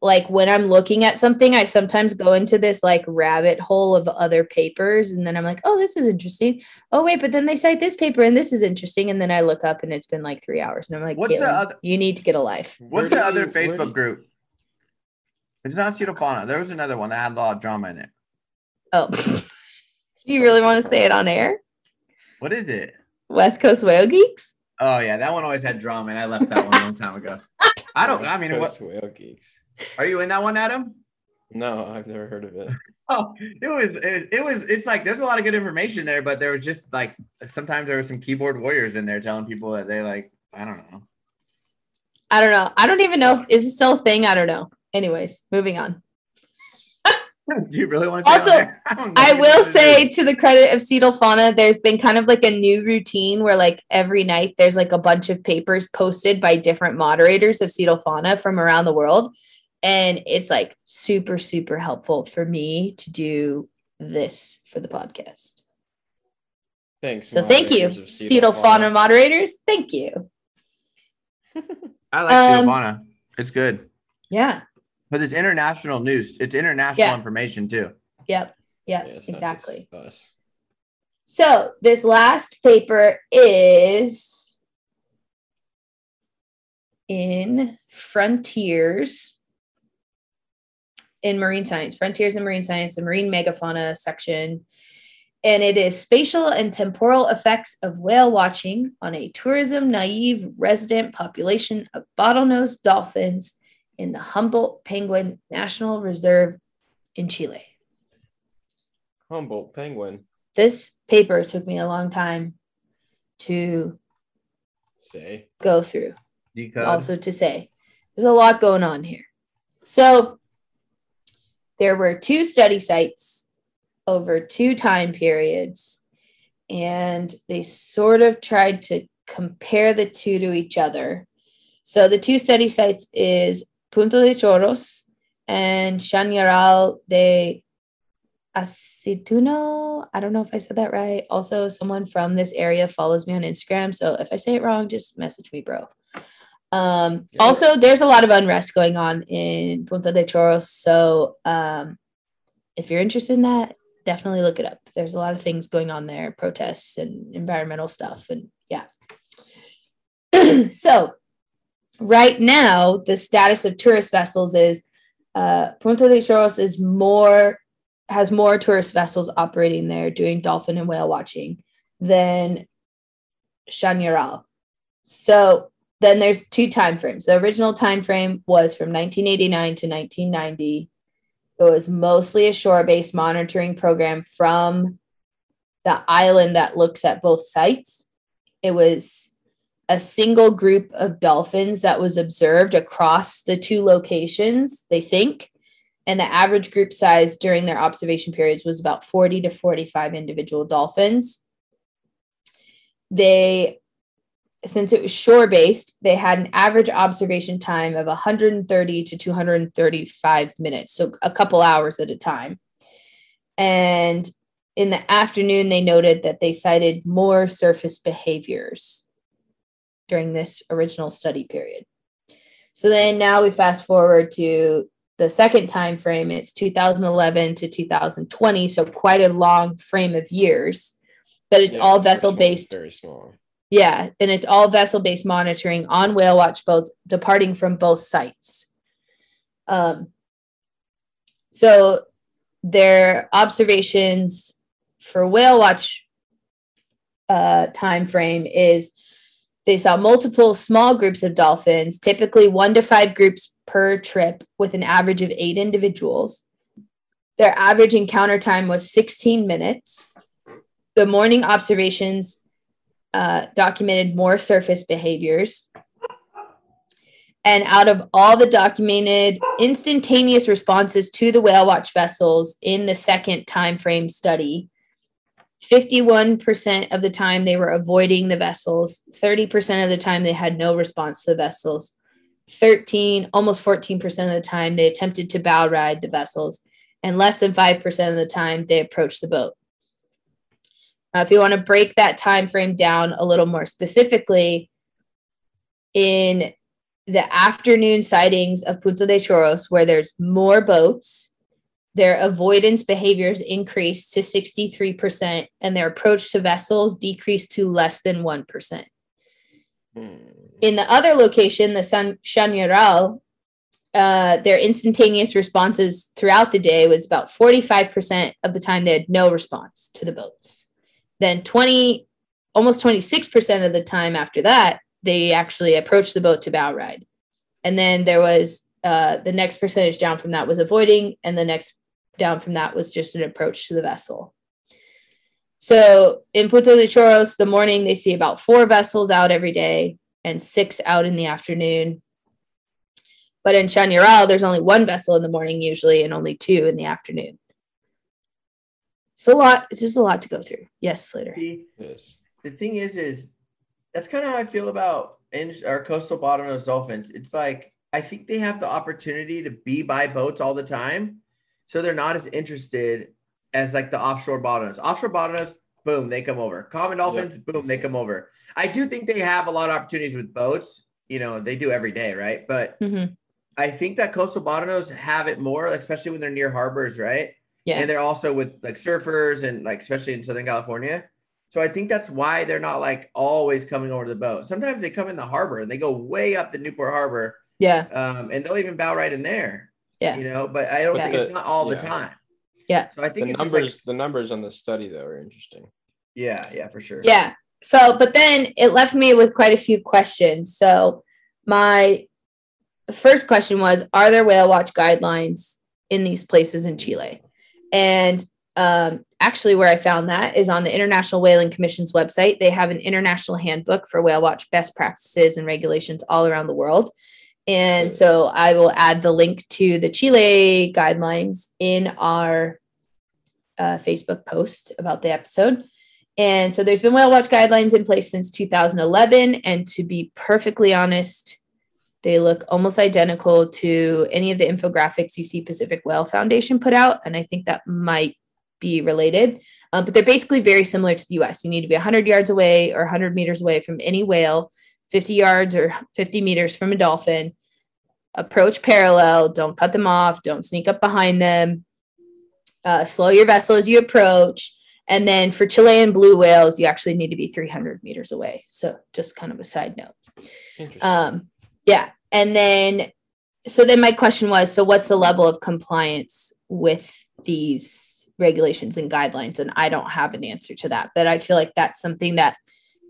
like, when I'm looking at something, I sometimes go into this, like, rabbit hole of other papers. And then I'm like, oh, this is interesting. Oh, wait, but then they cite this paper, and this is interesting. And then I look up, and it's been, like, three hours. And I'm like, what's the other- you need to get a life. What's the other Facebook group? It's not Cetal Fauna. There was another one that had a lot of drama in it. Oh. Do you really want to say it on air? What is it? West Coast Whale Geeks? Oh, yeah. That one always had drama, and I left that one a long time ago. I don't, West I mean, Coast what? Whale Geeks. Are you in that one, Adam? No, I've never heard of it. Oh, it was, it, it was, it's like, there's a lot of good information there, but there was just like, sometimes there were some keyboard warriors in there telling people that they like, I don't know. I don't know. I don't even know. If, is it still a thing? I don't know. Anyways, moving on. Do you really want to? Also, I, I will say to the credit of Cetal Fauna, there's been kind of like a new routine where like every night there's like a bunch of papers posted by different moderators of Cetal Fauna from around the world. And it's like super, super helpful for me to do this for the podcast. Thanks. So thank you, Cetal Fauna moderators. Thank you. I like Cetal Fauna. Um, it's good. Yeah. But it's international news. It's international yeah. information too. Yep. Yep. Yeah, exactly. So this last paper is in Frontiers in Marine Science, Frontiers in Marine Science, the Marine Megafauna section. And it is spatial and temporal effects of whale watching on a tourism naive resident population of bottlenose dolphins in the Humboldt Penguin National Reserve in Chile. Humboldt Penguin. This paper took me a long time to say, go through. Decode. Also to say, there's a lot going on here. So there were two study sites over two time periods, and they sort of tried to compare the two to each other. So the two study sites is Punta de Choros and Chañaral de Aceituno. I don't know if I said that right. Also, someone from this area follows me on Instagram. So if I say it wrong, just message me, bro. Um, yeah. Also, there's a lot of unrest going on in Punta de Choros. So um, if you're interested in that, definitely look it up. There's a lot of things going on there, protests and environmental stuff. And yeah. So right now, the status of tourist vessels is uh, Punta de Choros is more, has more tourist vessels operating there doing dolphin and whale watching than Chañaral. So then there's two time frames. The original time frame was from nineteen eighty-nine to nineteen ninety. It was mostly a shore-based monitoring program from the island that looks at both sites. It was a single group of dolphins that was observed across the two locations, they think. And the average group size during their observation periods was about forty to forty-five individual dolphins. They, since it was shore-based, they had an average observation time of one hundred thirty to two hundred thirty-five minutes, so a couple hours at a time. And in the afternoon, they noted that they cited more surface behaviors during this original study period. So then now we fast forward to the second time frame. It's two thousand eleven to two thousand twenty, so quite a long frame of years, but it's yeah, all vessel-based. Very small. Yeah, and it's all vessel-based monitoring on whale watch boats departing from both sites. Um, so their observations for whale watch uh, time frame is they saw multiple small groups of dolphins, typically one to five groups per trip with an average of eight individuals. Their average encounter time was sixteen minutes. The morning observations uh, documented more surface behaviors. And out of all the documented instantaneous responses to the whale watch vessels in the second time frame study, fifty-one percent of the time they were avoiding the vessels, thirty percent of the time they had no response to the vessels, thirteen, almost fourteen percent of the time they attempted to bow ride the vessels, and less than five percent of the time they approached the boat. Now, if you want to break that time frame down a little more specifically, in the afternoon sightings of Punta de Choros, where there's more boats, their avoidance behaviors increased to sixty-three percent and their approach to vessels decreased to less than one percent. Mm. In the other location, the San Chañaral, uh, their instantaneous responses throughout the day was about forty-five percent of the time they had no response to the boats. Then twenty, almost twenty-six percent of the time after that, they actually approached the boat to bow ride. And then there was uh, the next percentage down from that was avoiding, and the next down from that was just an approach to the vessel. So in Punta de Choros, the morning they see about four vessels out every day and six out in the afternoon. But in Chañaral, there's only one vessel in the morning usually and only two in the afternoon. It's a lot. It's just a lot to go through. Yes, Slater. Yes. The thing is, is that's kind of how I feel about in our coastal bottlenose dolphins. It's like, I think they have the opportunity to be by boats all the time. So they're not as interested as like the offshore bottlenose. Offshore bottlenose, boom, they come over. Common dolphins, yep. boom, they come over. I do think they have a lot of opportunities with boats. You know, they do every day, right? But mm-hmm. I think that coastal bottlenose have it more, especially when they're near harbors, right? Yeah. And they're also with like surfers and like, especially in Southern California. So I think that's why they're not like always coming over to the boat. Sometimes they come in the harbor and they go way up the Newport Harbor. Yeah. Um, and they'll even bow right in there. Yeah. You know, but I don't but think the, it's not all yeah. the time. Yeah. So I think the it's numbers, just like, the numbers on the study though are interesting. Yeah. Yeah, for sure. Yeah. So, but then it left me with quite a few questions. So my first question was, are there whale watch guidelines in these places in Chile? And um, actually where I found that is on the International Whaling Commission's website. They have an international handbook for whale watch best practices and regulations all around the world. And so I will add the link to the Chile guidelines in our uh, Facebook post about the episode. And so there's been whale watch guidelines in place since two thousand eleven. And to be perfectly honest, they look almost identical to any of the infographics you see Pacific Whale Foundation put out. And I think that might be related, um, but they're basically very similar to the U S. You need to be one hundred yards away or one hundred meters away from any whale, fifty yards or fifty meters from a dolphin, approach parallel, don't cut them off, don't sneak up behind them, uh, slow your vessel as you approach. And then for Chilean blue whales, you actually need to be three hundred meters away. So just kind of a side note. Interesting. Um, Yeah. And then, so then my question was, so what's the level of compliance with these regulations and guidelines? And I don't have an answer to that, but I feel like that's something that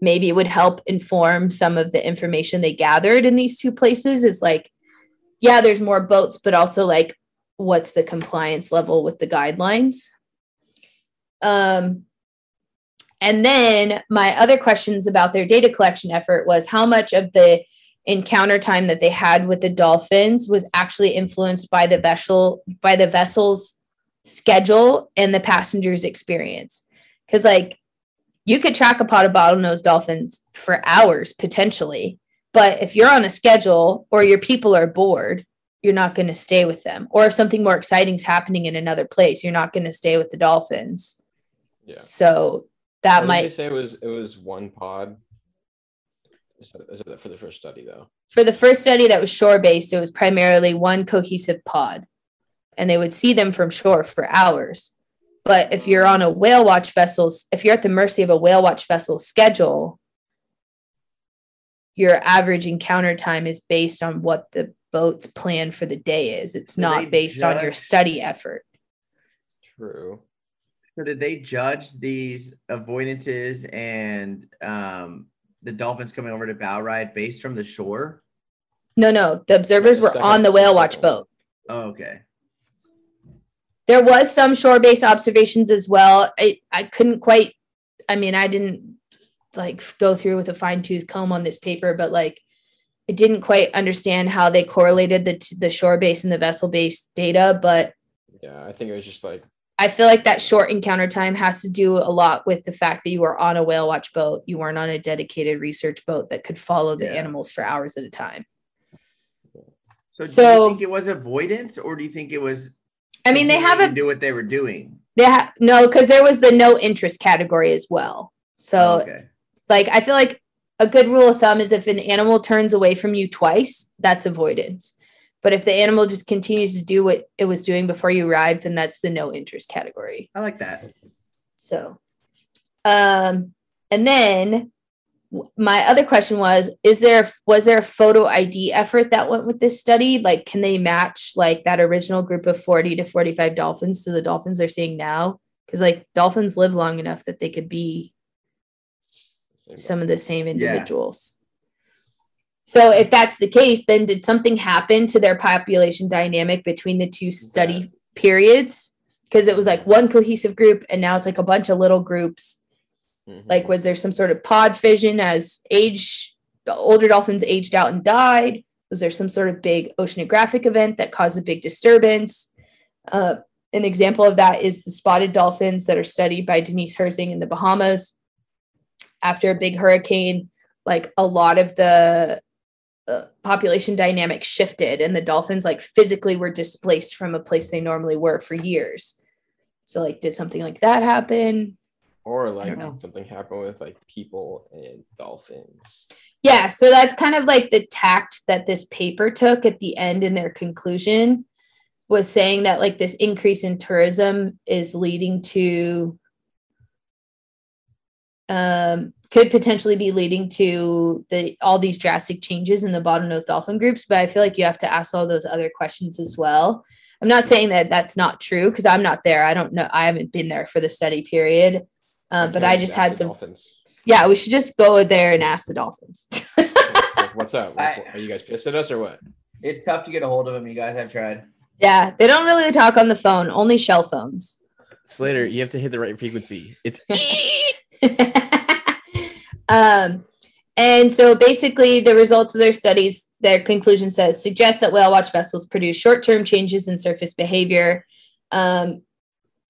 maybe would help inform some of the information they gathered in these two places is like, yeah, there's more boats, but also like, what's the compliance level with the guidelines? Um, and then my other questions about their data collection effort was how much of the encounter time that they had with the dolphins was actually influenced by the vessel by the vessel's schedule and the passenger's experience. Because like you could track a pod of bottlenose dolphins for hours potentially, but if you're on a schedule or your people are bored, you're not going to stay with them. Or if something more exciting is happening in another place, you're not going to stay with the dolphins. Yeah. So that what might did they say it was it was one pod. Is that for the first study though? For the first study that was shore-based, it was primarily one cohesive pod and they would see them from shore for hours. But if you're on a whale watch vessel's, if you're at the mercy of a whale watch vessel's schedule, your average encounter time is based on what the boat's plan for the day is. It's not based on your study effort. True. So did they judge these avoidances and um the dolphins coming over to bow ride based from the shore? No, no. The observers were on the whale watch boat. Oh, okay. There was some shore-based observations as well. I, I couldn't quite, I mean, I didn't like go through with a fine-tooth comb on this paper, but like I didn't quite understand how they correlated the, the shore-based and the vessel-based data, but yeah, I think it was just like I feel like that short encounter time has to do a lot with the fact that you were on a whale watch boat. You weren't on a dedicated research boat that could follow the yeah. animals for hours at a time. So do so, you think it was avoidance or do you think it was, I mean, they haven't do what they were doing. They ha- no, because there was the no interest category as well. So okay. like, I feel like a good rule of thumb is if an animal turns away from you twice, that's avoidance. But if the animal just continues to do what it was doing before you arrived, then that's the no interest category. I like that. So, um, and then my other question was, is there, was there a photo I D effort that went with this study? Like, can they match like that original group of forty to forty-five dolphins to the dolphins they're seeing now? Cause like dolphins live long enough that they could be some of the same individuals. Yeah. So if that's the case, then did something happen to their population dynamic between the two study yeah. periods? Because it was like one cohesive group and now it's like a bunch of little groups. Mm-hmm. Like, was there some sort of pod fission as age, the older dolphins aged out and died? Was there some sort of big oceanographic event that caused a big disturbance? Uh, an example of that is the spotted dolphins that are studied by Denise Herzing in the Bahamas. After a big hurricane, like a lot of the uh, population dynamics shifted, and the dolphins like physically were displaced from a place they normally were for years. So like, did something like that happen? Or like something happened with like people and dolphins. Yeah. So that's kind of like the tact that this paper took at the end in their conclusion, was saying that like this increase in tourism is leading to, um, could potentially be leading to the, all these drastic changes in the bottlenose dolphin groups. But I feel like you have to ask all those other questions as well. I'm not saying that that's not true, because I'm not there. I don't know. I haven't been there for the study period. Uh, but I just had some. Dolphins. Yeah, we should just go there and ask the dolphins. Like, what's up? Like, I, are you guys pissed at us or what? It's tough to get a hold of them. You guys have tried. Yeah, they don't really talk on the phone. Only shell phones. Slater, you have to hit the right frequency. It's. um, and so basically, the results of their studies, their conclusion says, suggest that whale watch vessels produce short-term changes in surface behavior. Um,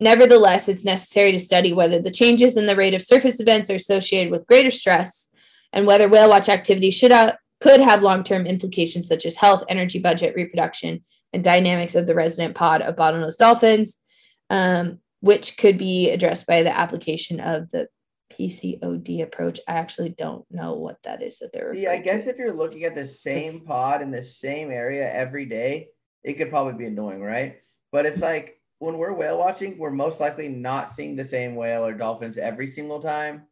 Nevertheless, it's necessary to study whether the changes in the rate of surface events are associated with greater stress, and whether whale watch activity should out, could have long-term implications such as health, energy budget, reproduction, and dynamics of the resident pod of bottlenose dolphins, um, which could be addressed by the application of the P C O D approach. I actually don't know what that is that they're referring to. Yeah, I guess if you're looking at the same pod in the same area every day, it could probably be annoying, right? But it's like, when we're whale watching, we're most likely not seeing the same whale or dolphins every single time.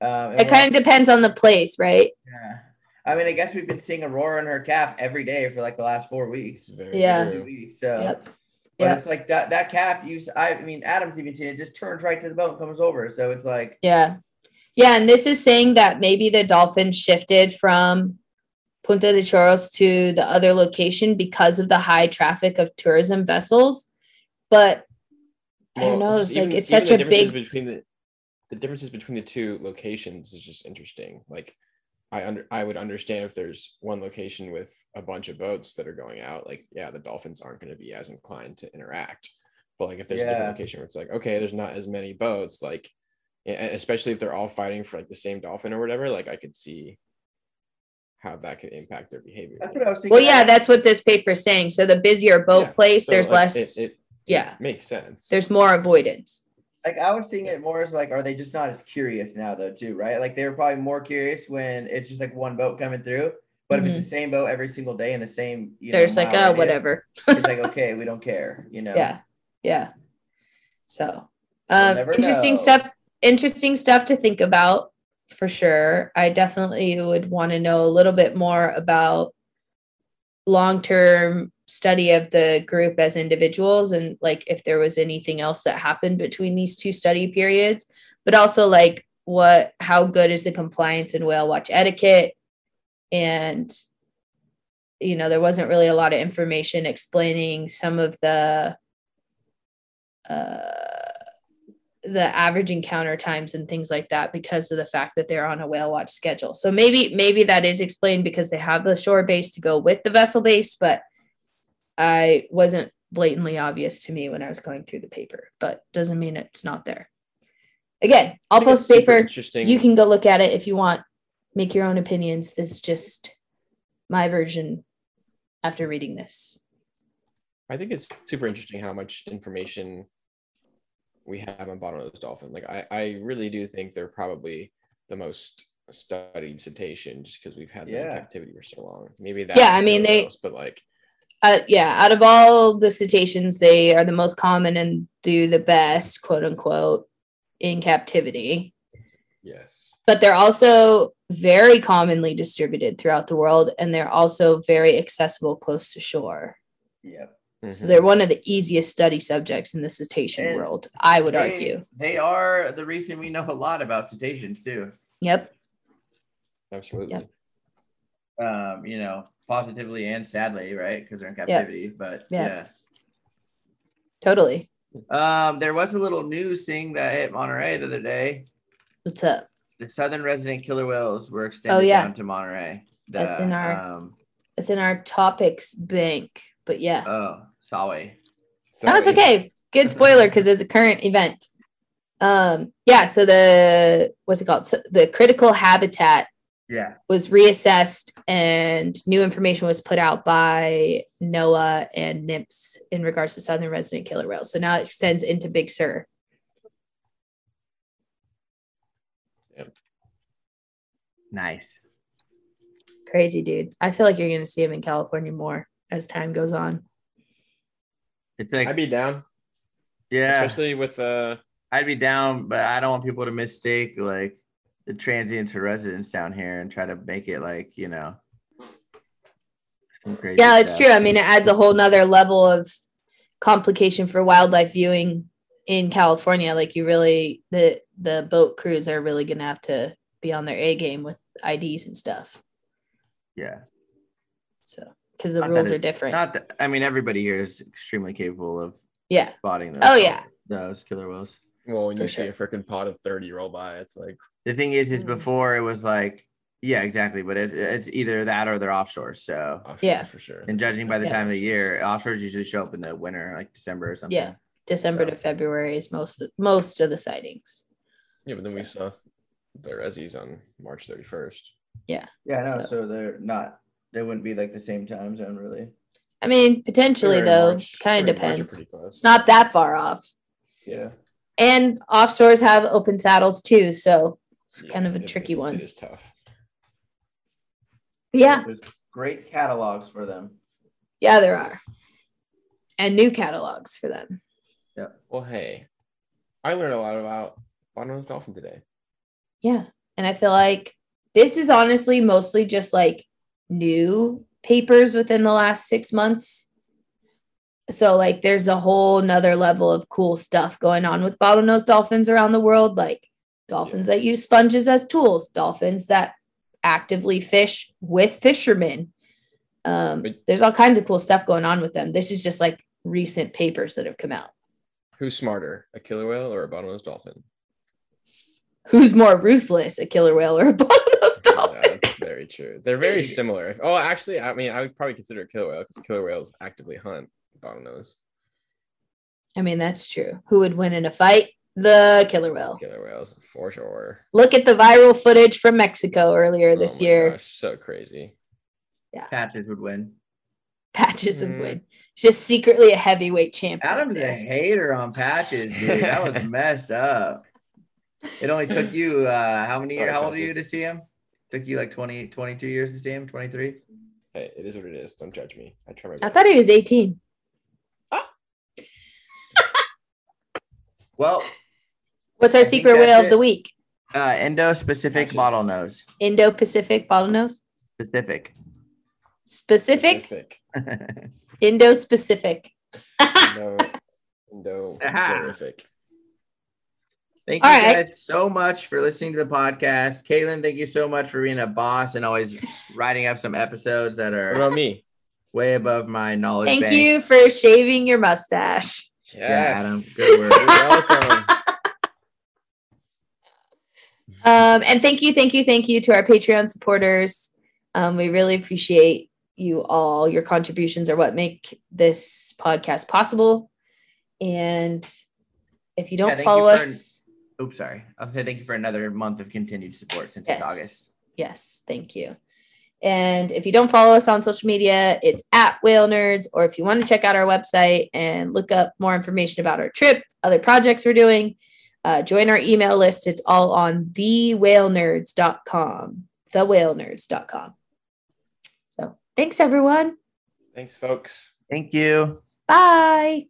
Um, it kind of depends on the place, right? Yeah. I mean, I guess we've been seeing Aurora and her calf every day for like the last four weeks. Very, yeah. Very weeks, so, yep. But yep. It's like that that calf, you, I mean, Adam's even seen it, just turns right to the boat and comes over. So it's like. Yeah. Yeah. And this is saying that maybe the dolphin shifted from Punta de Choros to the other location because of the high traffic of tourism vessels. But I don't well, know. It's even, like it's such a big between the, the differences between the two locations is just interesting. Like I under I would understand if there's one location with a bunch of boats that are going out, like yeah, the dolphins aren't going to be as inclined to interact. But like if there's yeah. a different location where it's like okay, there's not as many boats, like especially if they're all fighting for like the same dolphin or whatever, like I could see how that could impact their behavior. That's what I was thinking. Well, yeah, that's what this paper is saying. So the busier boat yeah. place, so, there's like, less. It, it, Yeah, makes sense. There's more avoidance. Like I was seeing it more as like, are they just not as curious now though too, right? Like they were probably more curious when it's just like one boat coming through, but mm-hmm. if it's the same boat every single day and the same, you there's know, like oh, whatever. It's like okay, we don't care, you know. Yeah, yeah. So, um, interesting know. stuff. Interesting stuff to think about for sure. I definitely would want to know a little bit more about long-term study of the group as individuals, and like if there was anything else that happened between these two study periods, but also like what, how good is the compliance in whale watch etiquette? And, you know, there wasn't really a lot of information explaining some of the, uh, the average encounter times and things like that because of the fact that they're on a whale watch schedule. So maybe, maybe that is explained because they have the shore base to go with the vessel base, but I wasn't blatantly obvious to me when I was going through the paper, but doesn't mean it's not there. Again, I'll post the paper. You can go look at it if you want. Make your own opinions. This is just my version after reading this. I think it's super interesting how much information we have on bottlenose dolphin. Like I, I really do think they're probably the most studied cetacean just because we've had yeah. them in captivity for so long. Maybe that. Yeah, I mean they. Else, but like. Uh, yeah, out of all the cetaceans, they are the most common and do the best, quote unquote, in captivity. Yes. But they're also very commonly distributed throughout the world, and they're also very accessible close to shore. Yep. Mm-hmm. So they're one of the easiest study subjects in the cetacean and world, I would they, argue. They are the reason we know a lot about cetaceans, too. Yep. Absolutely. Yep. Um, you know, positively and sadly, right? Because they're in captivity, yeah. but yeah. yeah. Totally. Um, there was a little news thing that hit Monterey the other day. What's up? The southern resident killer whales were extended oh, yeah. down to Monterey. The, That's in our um, It's in our topics bank, but yeah. Oh, sorry. sorry. No, it's okay. Good spoiler because it's a current event. Um, yeah, so the, what's it called? So the critical habitat yeah. was reassessed and new information was put out by NOAA and NIPS in regards to southern resident killer whales. So now it extends into Big Sur. Yep. Nice. Crazy, dude. I feel like you're going to see him in California more as time goes on. It's like, I'd be down. Yeah. Especially with... Uh... I'd be down, but I don't want people to mistake, like, the transient to residents down here and try to make it, like, you know... Some crazy yeah, it's stuff. True. I mean, it adds a whole nother level of complication for wildlife viewing in California. Like, you really... The, the boat crews are really going to have to be on their A game with I Ds and stuff. Yeah. So, because the not rules it, are different. Not that, I mean, everybody here is extremely capable of yeah. spotting those. Oh, yeah. Those killer whales. Well, when For you sure. see a freaking pod of thirty roll by, it's like. The thing is, is before it was like, yeah, exactly. But it, it's either that or they're offshore. So. Offshore, yeah. For sure. And judging by the yeah. time of the year, offshores usually show up in the winter, like December or something. Yeah. December so. to February is most, most of the sightings. Yeah, but then so. we saw the resis on March thirty-first. Yeah. Yeah, no, so. so they're not, they wouldn't be like the same time zone, really. I mean, potentially, though, kind of depends. It's not that far off. Yeah. And offshores have open saddles, too. So it's yeah, kind of a it, tricky one. It is tough. Yeah. There's great catalogs for them. Yeah, there are. And new catalogs for them. Yeah. Well, hey, I learned a lot about bottlenose dolphin today. Yeah. And I feel like this is honestly mostly just like new papers within the last six months. So like there's a whole nother level of cool stuff going on with bottlenose dolphins around the world, like dolphins yeah. that use sponges as tools, dolphins that actively fish with fishermen. Um, but there's all kinds of cool stuff going on with them. This is just like recent papers that have come out. Who's smarter, a killer whale or a bottlenose dolphin? Who's more ruthless, a killer whale or a bottlenose dolphin? Yeah, that's very true. They're very similar. Oh, actually, I mean, I would probably consider a killer whale because killer whales actively hunt bottlenose. I mean, that's true. Who would win in a fight? The killer whale. Killer whales, for sure. Look at the viral footage from Mexico earlier this oh my year. Gosh, so crazy. Yeah. Patches would win. Patches mm-hmm. would win. Just secretly a heavyweight champion. Adam's a hater on Patches, dude. That was messed up. It only took you uh how many years, how old are you to see him? Took you like twenty, twenty-two years to see him, twenty-three. Hey, it is what it is. Don't judge me. I try my best. I thought he was eighteen. Oh. Well, what's our I secret whale it. of the week? Uh Indo-Pacific bottlenose. Indo-Pacific bottlenose? Specific. Specific. Specific. Indo-Pacific. Indo Indo-Pacific. Thank you All guys right. so much for listening to the podcast. Caitlin, thank you so much for being a boss and always writing up some episodes that are about me, way above my knowledge Thank bank. you for shaving your mustache. Yes. Yeah, Adam, good work. You're welcome. Um, and thank you, thank you, thank you to our Patreon supporters. Um, we really appreciate you all. Your contributions are what make this podcast possible. And if you don't yeah, follow you for- us... Oops, sorry. I'll say thank you for another month of continued support since yes. it's August. Yes, thank you. And if you don't follow us on social media, it's at Whale Nerds, or if you want to check out our website and look up more information about our trip, other projects we're doing, uh, join our email list. It's all on the whale nerds dot com. the whale nerds dot com. So thanks, everyone. Thanks, folks. Thank you. Bye.